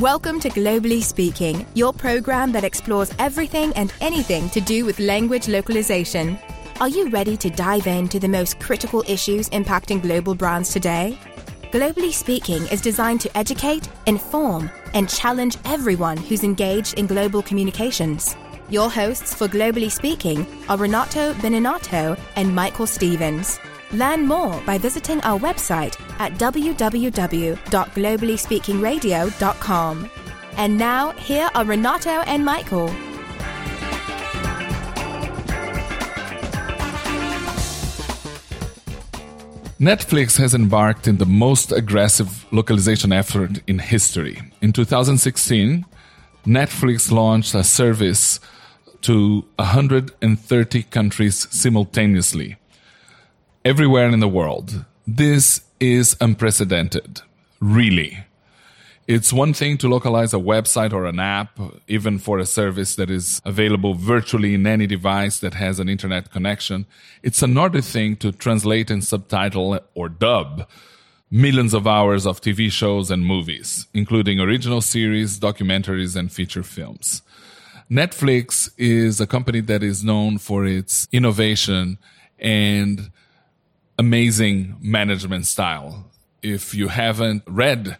Welcome to Globally Speaking, your program that explores everything and anything to do with language localization. Are you ready to dive into the most critical issues impacting global brands today? Globally Speaking is designed to educate, inform, and challenge everyone who's engaged in global communications. Your hosts for Globally Speaking are Renato Beninato and Michael Stevens. Learn more by visiting our website at www.globallyspeakingradio.com. And now, here are Renato and Michael. Netflix has embarked in the most aggressive localization effort in history. In 2016, Netflix launched a service to 130 countries simultaneously, everywhere in the world. This is unprecedented, really. It's one thing to localize a website or an app, even for a service that is available virtually in any device that has an internet connection. It's another thing to translate and subtitle or dub millions of hours of TV shows and movies, including original series, documentaries, and feature films. Netflix is a company that is known for its innovation and amazing management style. If you haven't read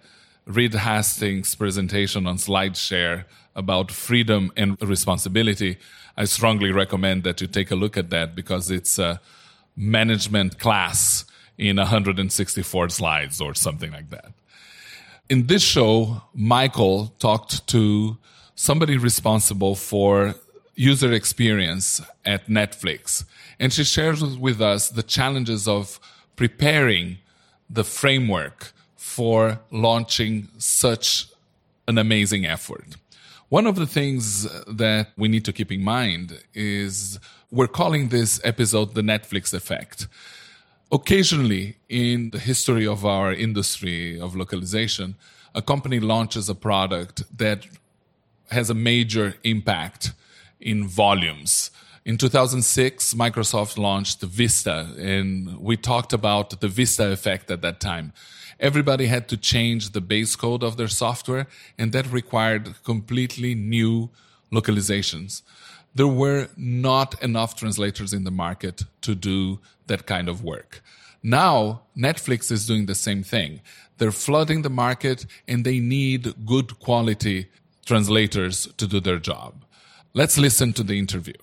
Reed Hastings' presentation on SlideShare about freedom and responsibility, I strongly recommend that you take a look at that, because it's a management class in 164 slides or something like that. In this show, Michael talked to somebody responsible for user experience at Netflix, and she shares with us the challenges of preparing the framework for launching such an amazing effort. One of the things that we need to keep in mind is we're calling this episode the Netflix effect. Occasionally, in the history of our industry of localization, a company launches a product that has a major impact in volumes. In 2006, Microsoft launched Vista, and we talked about the Vista effect at that time. Everybody had to change the base code of their software, and that required completely new localizations. There were not enough translators in the market to do that kind of work. Now, Netflix is doing the same thing. They're flooding the market, and they need good quality translators to do their job. Let's listen to the interview.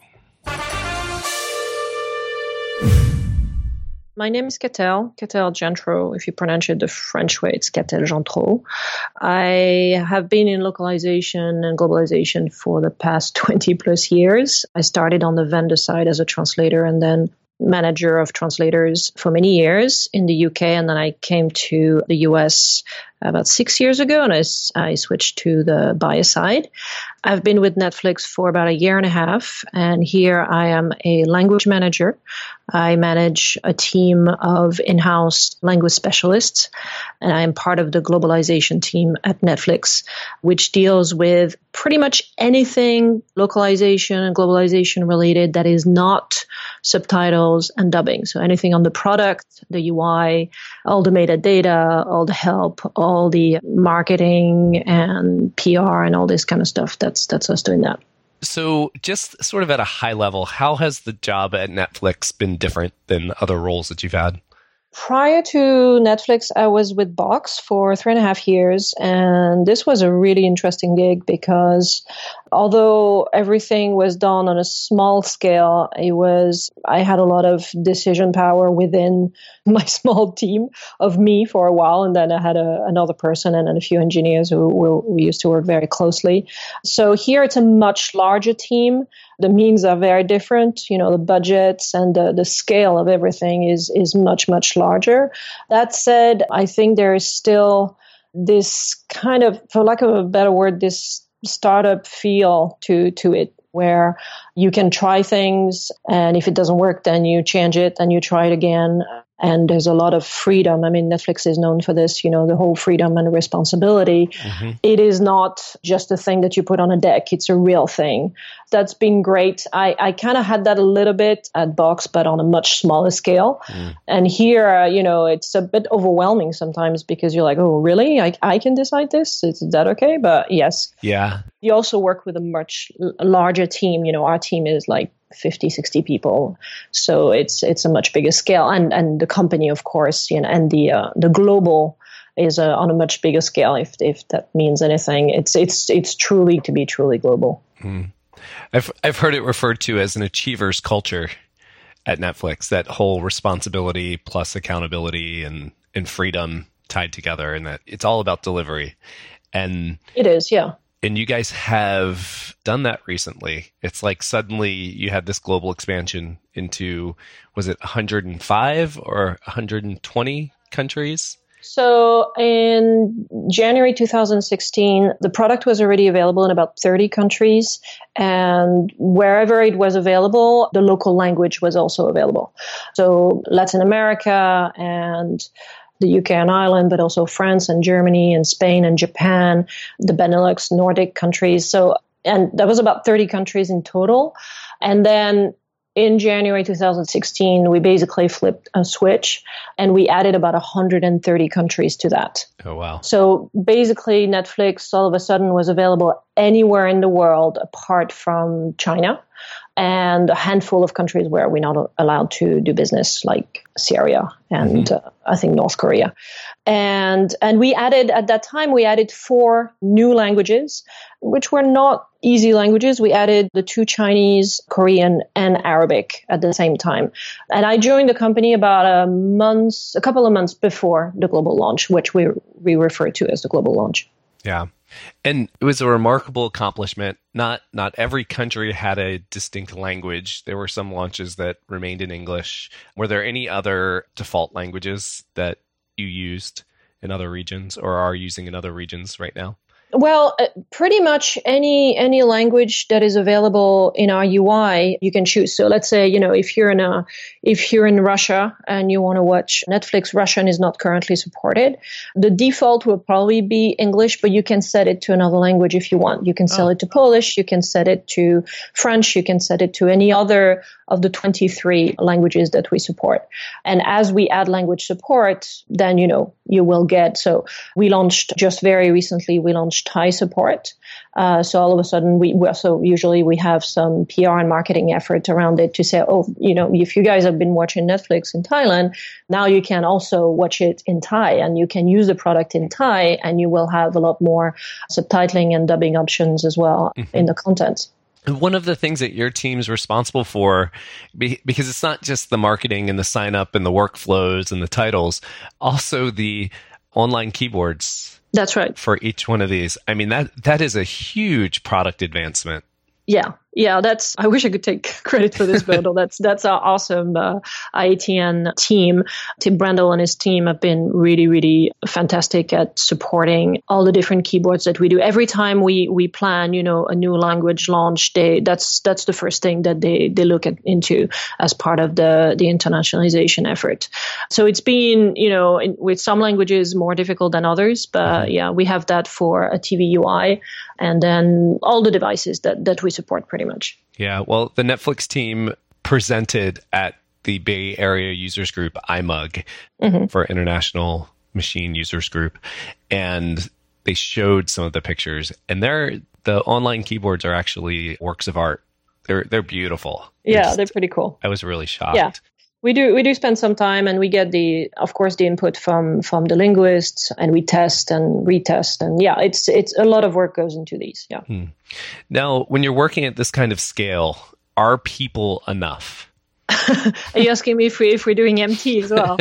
My name is Katell Jentreau. If you pronounce it the French way, it's Katell Jentreau. I have been in localization and globalization for the past 20 plus years. I started on the vendor side as a translator and then manager of translators for many years in the UK. And then I came to the US about 6 years ago, and I switched to the buyer side. I've been with Netflix for about a year and a half, and here I am a language manager. I manage a team of in-house language specialists, and I am part of the globalization team at Netflix, which deals with pretty much anything localization and globalization related that is not subtitles and dubbing. So anything on the product, the UI, all the metadata, all the help, all the marketing and PR and all this kind of stuff. That's us doing that. So just sort of at a high level, how has the job at Netflix been different than other roles that you've had? Prior to Netflix, I was with Box for 3.5 years, and this was a really interesting gig because although everything was done on a small scale, I had a lot of decision power within my small team of me for a while, and then I had another person and a few engineers who we used to work very closely. So here it's a much larger team. The means are very different. You know, the budgets and the scale of everything is much, much larger. That said, I think there is still this kind of, for lack of a better word, this startup feel to it, where you can try things, and if it doesn't work, then you change it and you try it again. And there's a lot of freedom. I mean, Netflix is known for this, you know, the whole freedom and responsibility. Mm-hmm. It is not just a thing that you put on a deck. It's a real thing. That's been great. I kind of had that a little bit at Box, but on a much smaller scale. Mm. And here, you know, it's a bit overwhelming sometimes because you're like, oh, really? I can decide this? Is that okay? But yes. Yeah. You also work with a much larger team. You know, our team is like 50, 60 people. So it's a much bigger scale. And the company, of course, you know, and the global is on a much bigger scale, if that means anything. It's truly to be truly global. Mm. I've heard it referred to as an achiever's culture at Netflix, that whole responsibility plus accountability and freedom tied together, and that it's all about delivery. And it is, yeah. And you guys have done that recently. It's like suddenly you had this global expansion into, was it 105 or 120 countries? So in January 2016, the product was already available in about 30 countries. And wherever it was available, the local language was also available. So Latin America and the UK and Ireland, but also France and Germany and Spain and Japan, the Benelux, Nordic countries. So, and that was about 30 countries in total. And then in January 2016, we basically flipped a switch and we added about 130 countries to that. Oh, wow. So basically Netflix all of a sudden was available anywhere in the world apart from China and a handful of countries where we're not allowed to do business, like Syria and I think North Korea. And we added, at that time, we added 4 new languages, which were not easy languages. We added the 2 Chinese, Korean, and Arabic at the same time. And I joined the company about a couple of months before the global launch, which we refer to as the global launch. Yeah. And it was a remarkable accomplishment. Not every country had a distinct language. There were some launches that remained in English. Were there any other default languages that you used in other regions or are using in other regions right now? Well, pretty much any language that is available in our UI, you can choose. So let's say, you know, if you're in Russia and you want to watch Netflix, Russian is not currently supported. The default will probably be English, but you can set it to another language if you want. You can set it to Polish, you can set it to French, you can set it to any other of the 23 languages that we support. And as we add language support, then, you know, you will get. So we launched just very recently, we launched Thai support. So all of a sudden, usually we have some PR and marketing effort around it to say, oh, you know, if you guys have been watching Netflix in Thailand, now you can also watch it in Thai and you can use the product in Thai and you will have a lot more subtitling and dubbing options as well in the content. One of the things that your team's responsible for, because it's not just the marketing and the sign up and the workflows and the titles, also the online keyboards. That's right. For each one of these. I mean, that is a huge product advancement. Yeah. Yeah. I wish I could take credit for this, but that's our awesome IATN team. Tim Brendel and his team have been really, really fantastic at supporting all the different keyboards that we do. Every time we plan, you know, a new language launch, that's the first thing that they look into as part of the internationalization effort. So it's been, you know, with some languages more difficult than others, but yeah, we have that for a TV UI and then all the devices that we support pretty much. Yeah. Well, the Netflix team presented at the Bay Area Users Group, iMug, for International Machine Users Group. And they showed some of the pictures. And the online keyboards are actually works of art. They're beautiful. Yeah, they're pretty cool. I was really shocked. Yeah. We do spend some time and we get of course the input from the linguists and we test and retest, and yeah, it's a lot of work goes into these. Yeah. Hmm. Now, when you're working at this kind of scale, are people enough? Are you asking me if we're doing MT as well?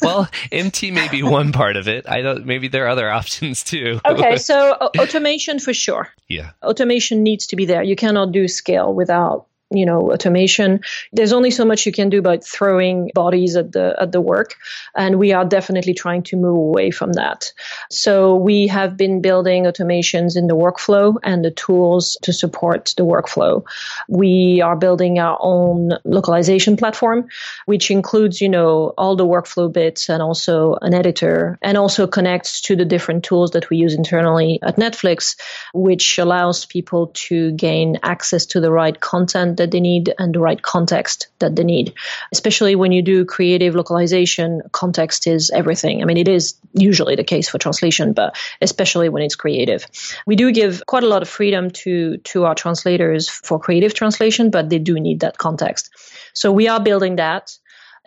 Well, MT may be one part of it. Maybe there are other options too. Okay, so automation for sure. Yeah. Automation needs to be there. You cannot do scale without you know, automation. There's only so much you can do by throwing bodies at the work. And we are definitely trying to move away from that. So we have been building automations in the workflow and the tools to support the workflow. We are building our own localization platform, which includes, you know, all the workflow bits and also an editor, and also connects to the different tools that we use internally at Netflix, which allows people to gain access to the right content that they need and the right context that they need. Especially when you do creative localization, context is everything. I mean, it is usually the case for translation, but especially when it's creative. We do give quite a lot of freedom to our translators for creative translation, but they do need that context. So we are building that.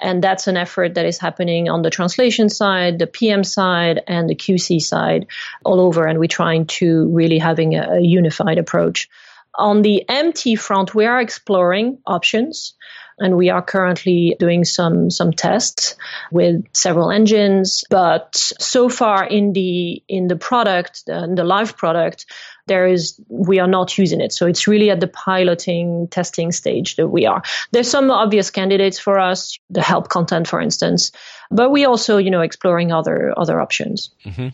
And that's an effort that is happening on the translation side, the PM side, and the QC side all over. And we're trying to really having a unified approach. On the MT front, we are exploring options. And we are currently doing some tests with several engines. But so far in the product, in the live product, we are not using it. So it's really at the piloting, testing stage that we are. There's some obvious candidates for us, the help content, for instance. But we also, you know, exploring other options. Mm-hmm.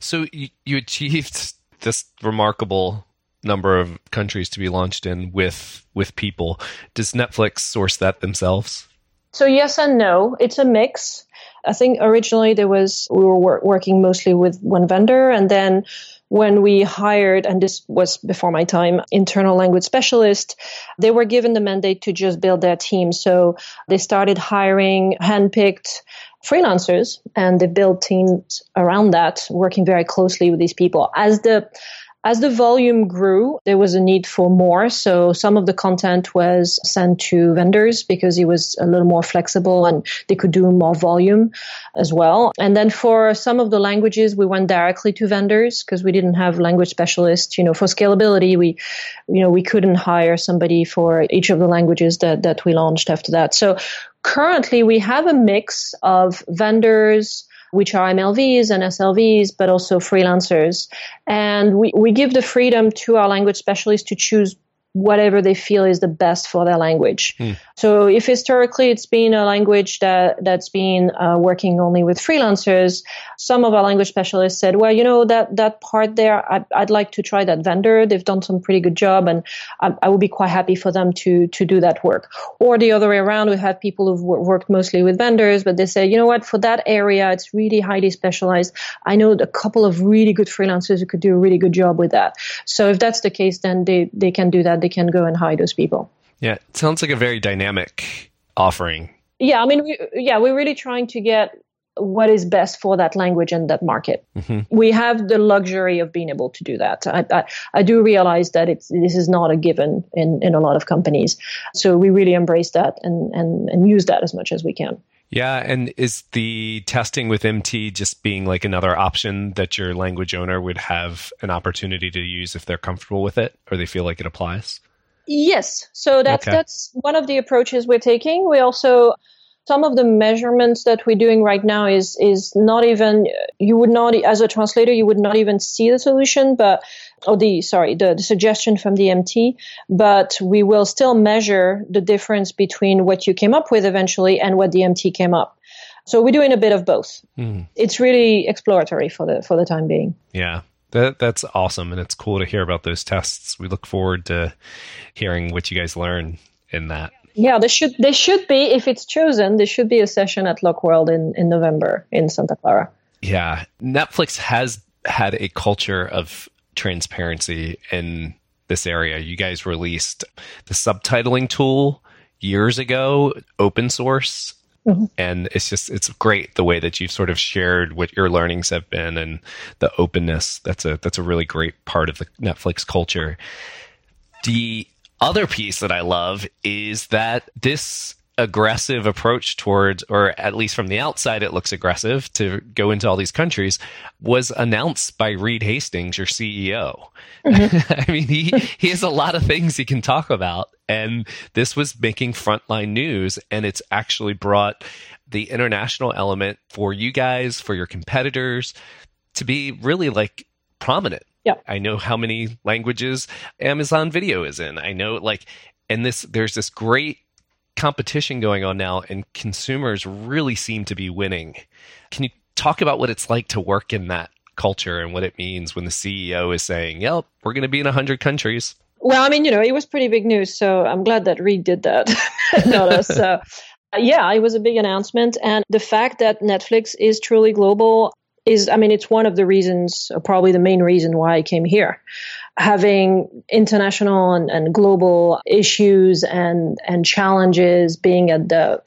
So you achieved this remarkable number of countries to be launched in with people. Does Netflix source that themselves? So yes and no. It's a mix. I think originally we were working mostly with one vendor, and then when we hired, and this was before my time, internal language specialist, they were given the mandate to just build their team. So they started hiring handpicked freelancers, and they built teams around that, working very closely with these people. As the volume grew, there was a need for more. So some of the content was sent to vendors because it was a little more flexible and they could do more volume as well. And then for some of the languages, we went directly to vendors because we didn't have language specialists. You know, for scalability, we couldn't hire somebody for each of the languages that we launched after that. So currently we have a mix of vendors, which are MLVs and SLVs, but also freelancers. And we give the freedom to our language specialists to choose whatever they feel is the best for their language. Mm. So if historically it's been a language that's been working only with freelancers, some of our language specialists said, well, you know, that part there, I'd like to try that vendor. They've done some pretty good job, and I would be quite happy for them to do that work. Or the other way around, we have people who've worked mostly with vendors, but they say, you know what, for that area, it's really highly specialized. I know a couple of really good freelancers who could do a really good job with that. So if that's the case, then they can do that. They can go and hire those people. Yeah, it sounds like a very dynamic offering. Yeah, I mean, we're really trying to get what is best for that language and that market. Mm-hmm. We have the luxury of being able to do that. I do realize that this is not a given in a lot of companies. So we really embrace that and use that as much as we can. Yeah, and is the testing with MT just being like another option that your language owner would have an opportunity to use if they're comfortable with it or they feel like it applies? Yes. So that's one of the approaches we're taking. We also, some of the measurements that we're doing right now is not even, you would not, as a translator, you would not even see the solution, but the suggestion from the MT, but we will still measure the difference between what you came up with eventually and what the MT came up. So we're doing a bit of both. Mm. It's really exploratory for the time being. Yeah, that's awesome. And it's cool to hear about those tests. We look forward to hearing what you guys learn in that. Yeah, there should be, if it's chosen, there should be a session at LocWorld in November in Santa Clara. Yeah, Netflix has had a culture of transparency in this area. You guys released the subtitling tool years ago, open source. Mm-hmm. And it's great the way that you've sort of shared what your learnings have been and the openness. That's a really great part of the Netflix culture. The other piece that I love is that this aggressive approach towards, or at least from the outside, it looks aggressive to go into all these countries, was announced by Reed Hastings, your CEO. Mm-hmm. I mean, he has a lot of things he can talk about. And this was making frontline news. And it's actually brought the international element for you guys, for your competitors, to be really like prominent. Yeah. I know how many languages Amazon Video is in. I know like And there's this great competition going on now, and consumers really seem to be winning. Can you talk about what it's like to work in that culture and what it means when the CEO is saying, yep, we're going to be in 100 countries? Well, I mean, it was pretty big news, so I'm glad that Reed did that, not us. So, yeah, it was a big announcement. And the fact that Netflix is truly global is, I mean, it's one of the reasons, or probably the main reason why I came here. Having international and global issues and challenges being at the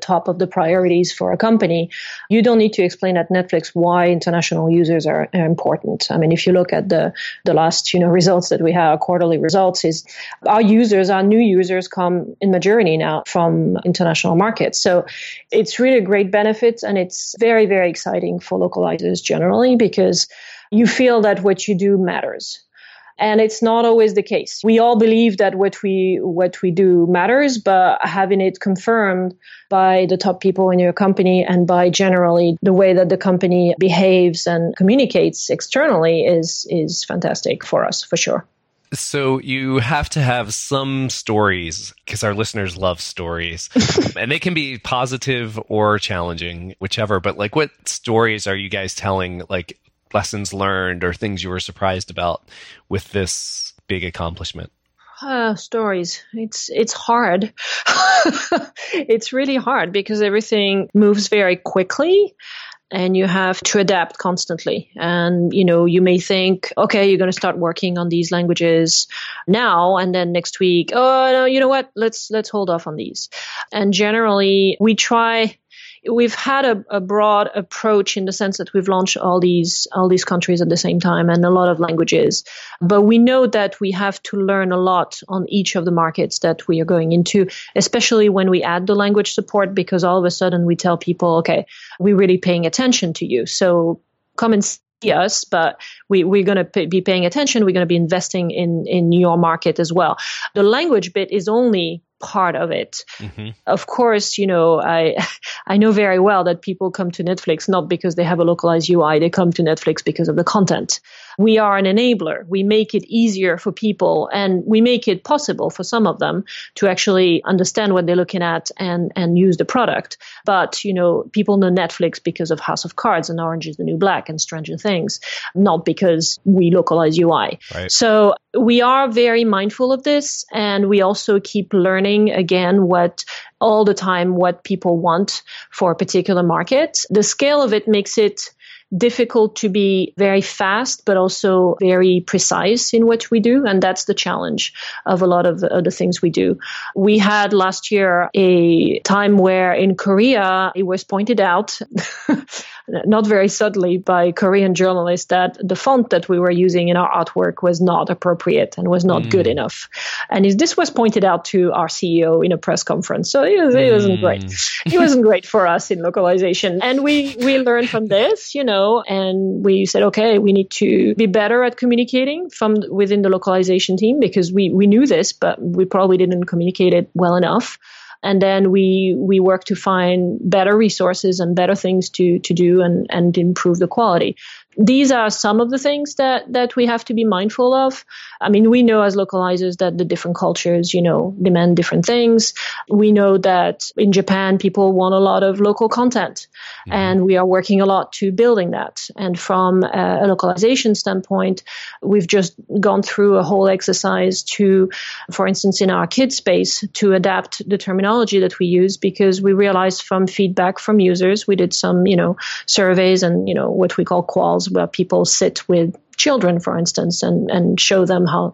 top of the priorities for a company, you don't need to explain at Netflix why international users are important. I mean, if you look at the last results that we have, our quarterly results, is our new users come in majority now from international markets. So it's really a great benefit, and it's very, very exciting for localizers generally, because you feel that what you do matters. And it's not always the case. We all believe that what we do matters, but having it confirmed by the top people in your company and by generally the way that the company behaves and communicates externally is fantastic for us, for sure. So you have to have some stories, because our listeners love stories, and they can be positive or challenging, whichever. But what stories are you guys telling, lessons learned or things you were surprised about with this big accomplishment? Stories. It's hard. It's really hard because everything moves very quickly and you have to adapt constantly. And, you may think, okay, you're going to start working on these languages now. And then next week, oh, no, you know what? Let's hold off on these. And generally we've had a broad approach in the sense that we've launched all these countries at the same time and a lot of languages. But we know that we have to learn a lot on each of the markets that we are going into, especially when we add the language support, because all of a sudden we tell people, okay, we're really paying attention to you. So come and see us, but we're going to be paying attention. We're going to be investing in your market as well. The language bit is only part of it. Mm-hmm. Of course, I know very well that people come to Netflix not because they have a localized UI, they come to Netflix because of the content. We are an enabler. We make it easier for people, and we make it possible for some of them to actually understand what they're looking at and use the product. But, people know Netflix because of House of Cards and Orange is the New Black and Stranger Things, not because we localize UI. Right. So we are very mindful of this, and we also keep learning again all the time what people want for a particular market. The scale of it makes it difficult to be very fast, but also very precise in what we do. And that's the challenge of a lot of the things we do. We had last year a time where in Korea, it was pointed out, not very subtly, by Korean journalists that the font that we were using in our artwork was not appropriate and was not good enough. And this was pointed out to our CEO in a press conference. So it wasn't great. It wasn't great for us in localization. And we learned from this, and we said, okay, we need to be better at communicating from within the localization team, because we knew this, but we probably didn't communicate it well enough. And then we work to find better resources and better things to do and improve the quality. These are some of the things that we have to be mindful of. I mean, we know as localizers that the different cultures, demand different things. We know that in Japan, people want a lot of local content, and we are working a lot to building that. And from a localization standpoint, we've just gone through a whole exercise to, for instance, in our kids space, to adapt the terminology that we use, because we realized from feedback from users, we did some, surveys and, what we call quals, where people sit with children, for instance, and show them how,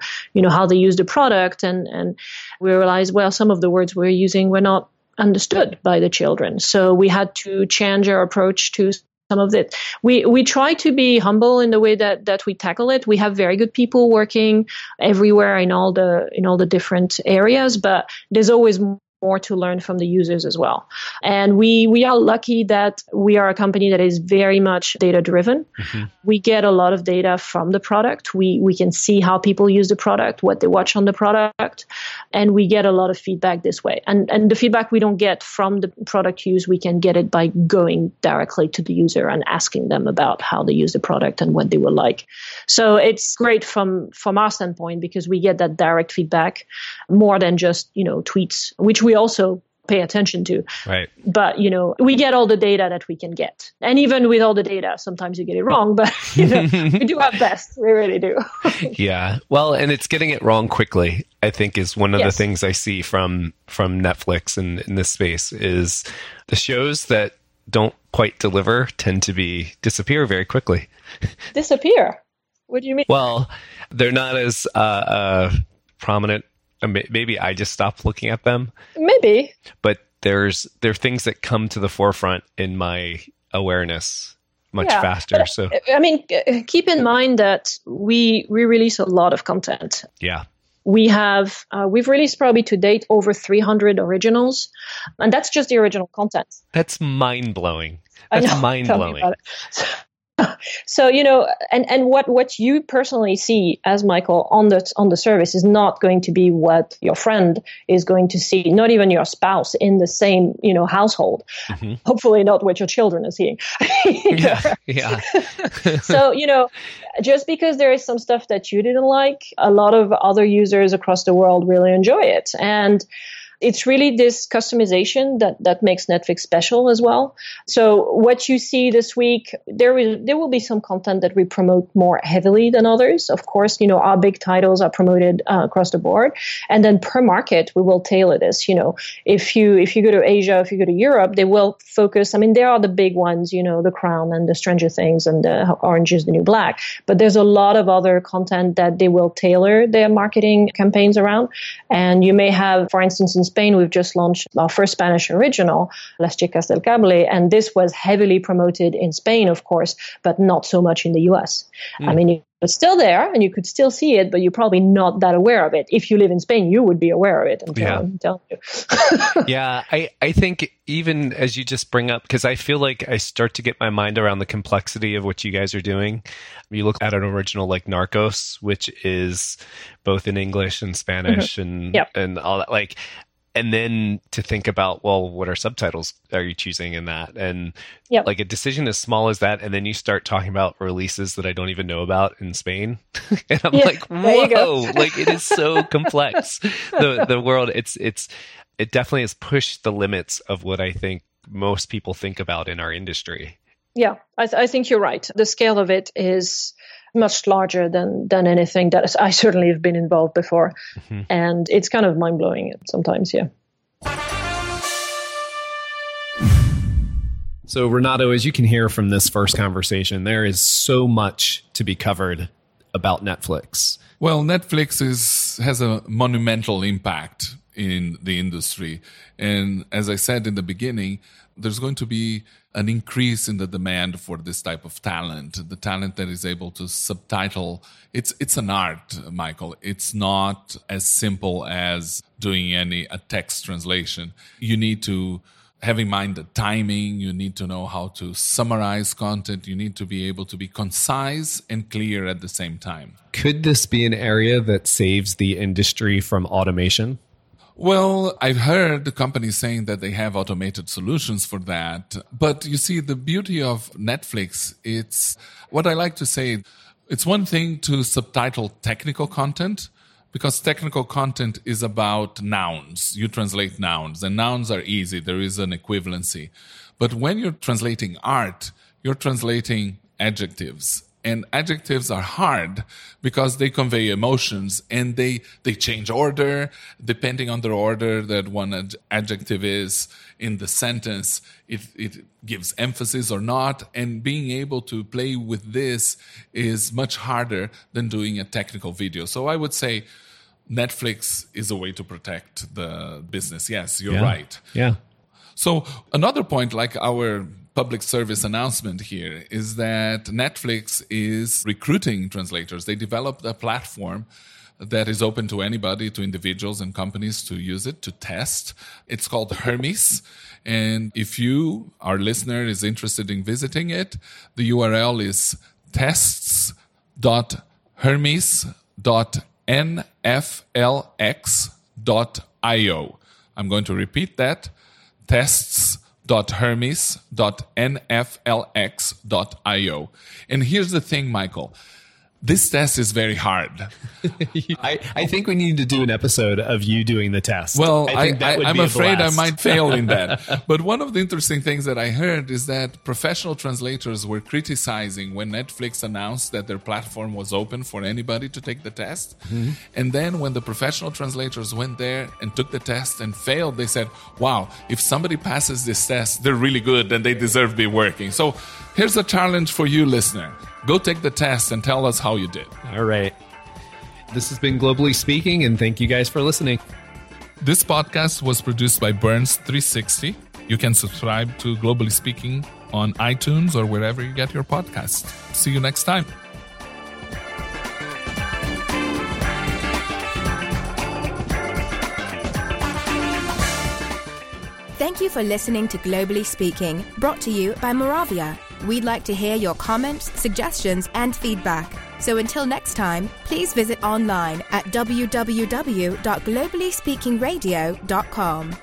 how they use the product. And we realized, well, some of the words we're using were not understood by the children. So we had to change our approach to some of it. We try to be humble in the way that we tackle it. We have very good people working everywhere in all the different areas, but there's always more to learn from the users as well. And we are lucky that we are a company that is very much data-driven. Mm-hmm. We get a lot of data from the product. We can see how people use the product, what they watch on the product, and we get a lot of feedback this way. And the feedback we don't get from the product use, we can get it by going directly to the user and asking them about how they use the product and what they would like. So it's great from our standpoint because we get that direct feedback more than just, tweets, which we also pay attention to. Right. But, we get all the data that we can get. And even with all the data, sometimes you get it wrong, but we do our best. We really do. Yeah. Well, and it's getting it wrong quickly, I think, is one of the things I see from Netflix and in this space is the shows that don't quite deliver tend to disappear very quickly. Disappear? What do you mean? Well, they're not as prominent. Maybe I just stopped looking at them. Maybe. But there are things that come to the forefront in my awareness much faster. But, so keep in mind that we release a lot of content. Yeah. We have we've released probably to date over 300 originals, and that's just the original content. That's mind blowing. That's mind blowing. So, and what you personally see as Michael on the service is not going to be what your friend is going to see, not even your spouse in the same, household. Mm-hmm. Hopefully not what your children are seeing. Yeah. So, just because there is some stuff that you didn't like, a lot of other users across the world really enjoy it. And it's really this customization that makes Netflix special as well. So what you see this week, there will be some content that we promote more heavily than others. Of course, our big titles are promoted across the board. And then per market, we will tailor this. If you go to Asia, if you go to Europe, they will focus. There are the big ones, The Crown and the Stranger Things and the Orange is the New Black. But there's a lot of other content that they will tailor their marketing campaigns around. And you may have, for instance, in Spain, we've just launched our first Spanish original, Las Chicas del Cable, and this was heavily promoted in Spain, of course, but not so much in the US. Mm. It's still there and you could still see it, but you're probably not that aware of it. If you live in Spain, you would be aware of it. I'm telling you. Yeah, I think even as you just bring up, because I feel like I start to get my mind around the complexity of what you guys are doing. You look at an original like Narcos, which is both in English and Spanish and all that. And then to think about, well, what are subtitles are you choosing in that? And like a decision as small as that. And then you start talking about releases that I don't even know about in Spain. And I'm like, whoa, it is so complex. The world, it definitely has pushed the limits of what I think most people think about in our industry. Yeah, I think you're right. The scale of it is much larger than anything that I certainly have been involved before. Mm-hmm. And it's kind of mind-blowing sometimes, yeah. So Renato, as you can hear from this first conversation, there is so much to be covered about Netflix. Well, Netflix has a monumental impact in the industry. And as I said in the beginning, there's going to be an increase in the demand for this type of talent, the talent that is able to subtitle. It's an art, Michael. It's not as simple as doing a text translation. You need to have in mind the timing. You need to know how to summarize content. You need to be able to be concise and clear at the same time. Could this be an area that saves the industry from automation? Well, I've heard the companies saying that they have automated solutions for that. But you see, the beauty of Netflix, it's what I like to say. It's one thing to subtitle technical content, because technical content is about nouns. You translate nouns, and nouns are easy. There is an equivalency. But when you're translating art, you're translating adjectives. And adjectives are hard because they convey emotions and they change order depending on the order that one adjective is in the sentence. It gives emphasis or not. And being able to play with this is much harder than doing a technical video. So I would say Netflix is a way to protect the business. Yes, you're right. Yeah. So another point, like our public service announcement here, is that Netflix is recruiting translators. They developed a platform that is open to anybody, to individuals and companies to use it, to test. It's called Hermes. And if you, our listener, is interested in visiting it, the URL is tests.hermes.nflx.io. I'm going to repeat that. tests.hermes.nflx.io. And here's the thing, Michael. This test is very hard. I think we need to do an episode of you doing the test. Well, I'm afraid I might fail in that. But one of the interesting things that I heard is that professional translators were criticizing when Netflix announced that their platform was open for anybody to take the test. Mm-hmm. And then when the professional translators went there and took the test and failed, they said, wow, if somebody passes this test, they're really good and they deserve to be working. So here's a challenge for you, listener. Go take the test and tell us how you did. All right. This has been Globally Speaking, and thank you guys for listening. This podcast was produced by Burns 360. You can subscribe to Globally Speaking on iTunes or wherever you get your podcasts. See you next time. Thank you for listening to Globally Speaking, brought to you by Moravia. We'd like to hear your comments, suggestions, and feedback. So until next time, please visit online at www.globallyspeakingradio.com.